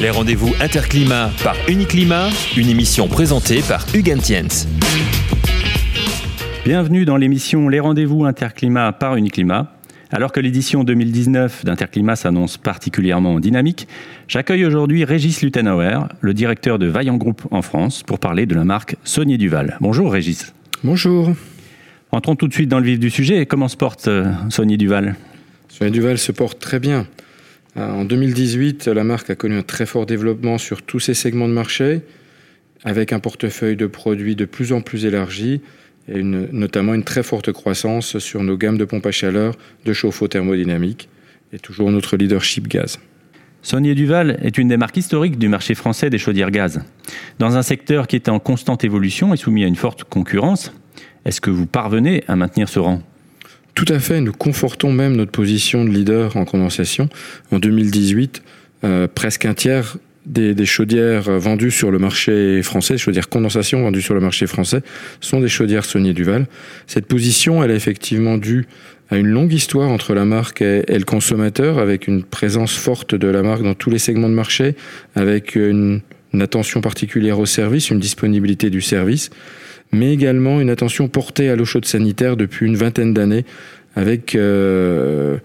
Les rendez-vous Interclimat par Uniclimat, une émission présentée par Hugues Enthiens. Bienvenue dans l'émission Les rendez-vous Interclimat par Uniclimat. Alors que l'édition 2019 d'Interclimat s'annonce particulièrement dynamique, j'accueille aujourd'hui Régis Lutenauer, le directeur de Vaillant Group en France, pour parler de la marque Saunier Duval. Bonjour Régis. Bonjour. Entrons tout de suite dans le vif du sujet. Comment se porte Saunier Duval ? Saunier Duval se porte très bien. En 2018, la marque a connu un très fort développement sur tous ses segments de marché, avec un portefeuille de produits de plus en plus élargi, et notamment une très forte croissance sur nos gammes de pompes à chaleur, de chauffe-eau thermodynamique et toujours notre leadership gaz. Saunier Duval est une des marques historiques du marché français des chaudières gaz. Dans un secteur qui est en constante évolution et soumis à une forte concurrence, est-ce que vous parvenez à maintenir ce rang ? Tout à fait, nous confortons même notre position de leader en condensation. En 2018, presque un tiers des chaudières vendues sur le marché français, des chaudières condensation vendues sur le marché français, sont des chaudières Saunier Duval. Cette position, elle est effectivement due à une longue histoire entre la marque et le consommateur, avec une présence forte de la marque dans tous les segments de marché, avec une attention particulière au service, une disponibilité du service, mais également une attention portée à l'eau chaude sanitaire depuis une vingtaine d'années, avec deux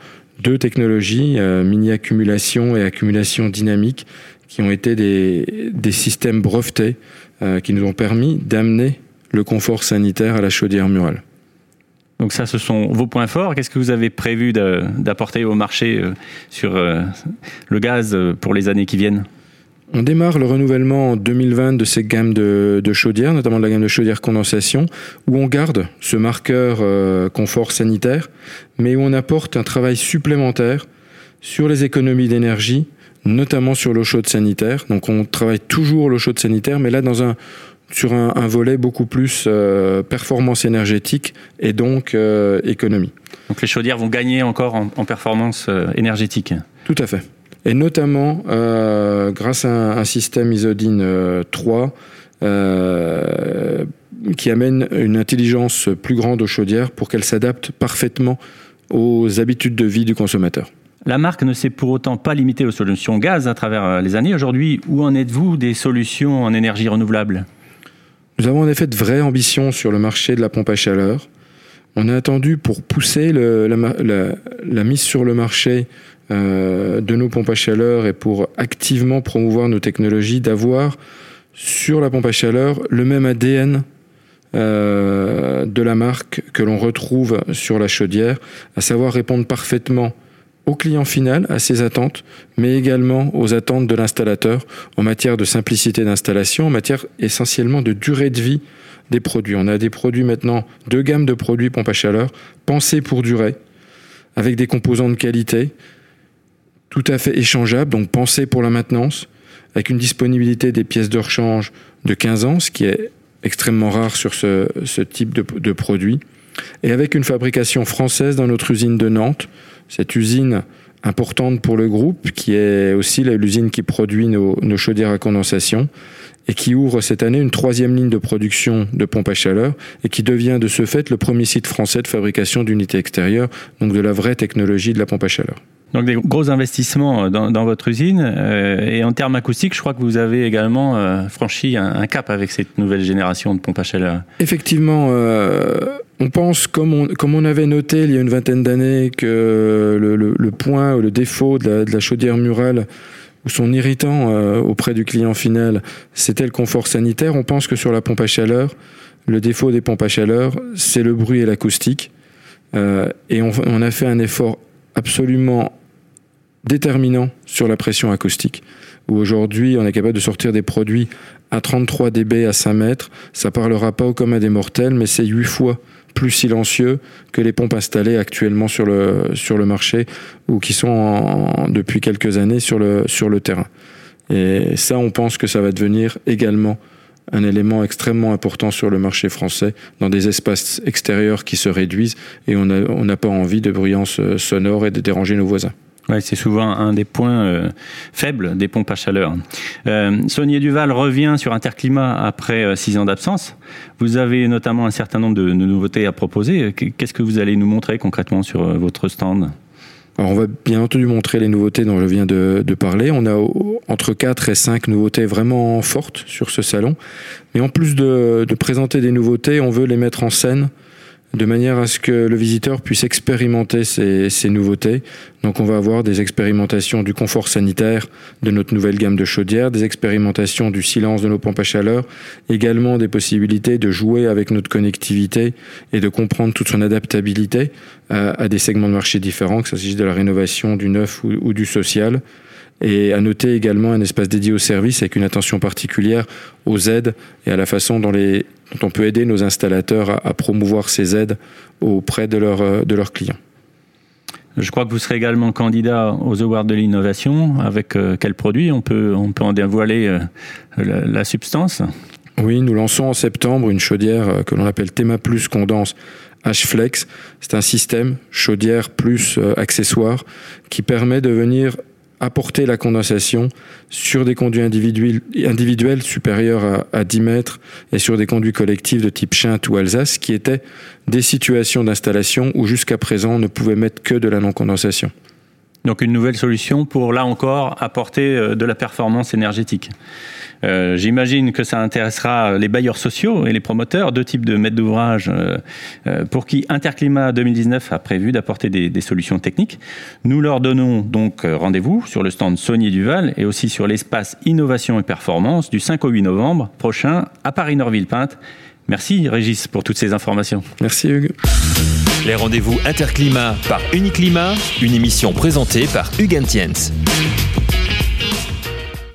technologies, mini-accumulation et accumulation dynamique, qui ont été des systèmes brevetés qui nous ont permis d'amener le confort sanitaire à la chaudière murale. Donc ça, ce sont vos points forts. Qu'est-ce que vous avez prévu d'apporter au marché sur le gaz pour les années qui viennent ? On démarre le renouvellement en 2020 de ces gammes de chaudières, notamment de la gamme de chaudières condensation, où on garde ce marqueur confort sanitaire, mais où on apporte un travail supplémentaire sur les économies d'énergie, notamment sur l'eau chaude sanitaire. Donc on travaille toujours l'eau chaude sanitaire, mais là sur un volet beaucoup plus performance énergétique et donc économie. Donc les chaudières vont gagner encore en performance énergétique. Tout à fait. Et notamment grâce à un système Isodine 3 qui amène une intelligence plus grande aux chaudières pour qu'elles s'adaptent parfaitement aux habitudes de vie du consommateur. La marque ne s'est pour autant pas limitée aux solutions gaz à travers les années. Aujourd'hui, où en êtes-vous des solutions en énergie renouvelable ? Nous avons en effet de vraies ambitions sur le marché de la pompe à chaleur. On a attendu pour pousser la mise sur le marché de nos pompes à chaleur et pour activement promouvoir nos technologies, d'avoir sur la pompe à chaleur le même ADN de la marque que l'on retrouve sur la chaudière, à savoir répondre parfaitement au client final, à ses attentes, mais également aux attentes de l'installateur en matière de simplicité d'installation, en matière essentiellement de durée de vie des produits. On a des produits maintenant, deux gammes de produits pompe à chaleur, pensés pour durer, avec des composants de qualité, tout à fait échangeables, donc pensés pour la maintenance, avec une disponibilité des pièces de rechange de 15 ans, ce qui est extrêmement rare sur ce type de produit, et avec une fabrication française dans notre usine de Nantes. Cette usine importante pour le groupe, qui est aussi l'usine qui produit nos chaudières à condensation et qui ouvre cette année une troisième ligne de production de pompes à chaleur et qui devient de ce fait le premier site français de fabrication d'unités extérieures, donc de la vraie technologie de la pompe à chaleur. Donc des gros investissements dans votre usine et en termes acoustiques, je crois que vous avez également franchi un cap avec cette nouvelle génération de pompes à chaleur. Effectivement, on pense, comme on avait noté il y a une vingtaine d'années, que le point ou le défaut de la chaudière murale ou son irritant auprès du client final, c'était le confort sanitaire. On pense que sur la pompe à chaleur, le défaut des pompes à chaleur, c'est le bruit et l'acoustique. Et on a fait un effort absolument déterminant sur la pression acoustique, où aujourd'hui on est capable de sortir des produits à 33 dB à 5 mètres. Ça parlera pas au commun des mortels, mais c'est 8 fois plus silencieux que les pompes installées actuellement sur le marché ou qui sont depuis quelques années sur le terrain. Et ça, on pense que ça va devenir également un élément extrêmement important sur le marché français, dans des espaces extérieurs qui se réduisent, et on n'a pas envie de bruyance sonore et de déranger nos voisins. Ouais, c'est souvent un des points faibles des pompes à chaleur. Saunier Duval revient sur Interclimat après 6 ans d'absence. Vous avez notamment un certain nombre de nouveautés à proposer. Qu'est-ce que vous allez nous montrer concrètement sur votre stand ? Alors on va bien entendu montrer les nouveautés dont je viens de parler. On a entre 4 et 5 nouveautés vraiment fortes sur ce salon. Mais en plus de présenter des nouveautés, on veut les mettre en scène de manière à ce que le visiteur puisse expérimenter ces nouveautés. Donc on va avoir des expérimentations du confort sanitaire de notre nouvelle gamme de chaudières, des expérimentations du silence de nos pompes à chaleur, également des possibilités de jouer avec notre connectivité et de comprendre toute son adaptabilité à des segments de marché différents, que ce soit de la rénovation, du neuf ou du social. Et à noter également un espace dédié aux services avec une attention particulière aux aides et à la façon dont on peut aider nos installateurs à promouvoir ces aides auprès de leurs clients. Je crois que vous serez également candidat aux Awards de l'innovation. Avec quel produit on peut en dévoiler la substance? Oui, nous lançons en septembre une chaudière que l'on appelle Théma Plus Condense H-Flex. C'est un système chaudière plus accessoire qui permet de venir apporter la condensation sur des conduits individuels supérieurs à 10 mètres et sur des conduits collectifs de type Chinte ou Alsace, qui étaient des situations d'installation où jusqu'à présent on ne pouvait mettre que de la non-condensation. Donc une nouvelle solution pour, là encore, apporter de la performance énergétique. J'imagine que ça intéressera les bailleurs sociaux et les promoteurs, deux types de maîtres d'ouvrage pour qui Interclimat 2019 a prévu d'apporter des solutions techniques. Nous leur donnons donc rendez-vous sur le stand Saunier Duval et aussi sur l'espace Innovation et Performance du 5 au 8 novembre prochain à Paris Nord Villepinte. Merci Régis pour toutes ces informations. Merci Hugues. Les rendez-vous Interclimat par Uniclimat, une émission présentée par Hugues Enthiens.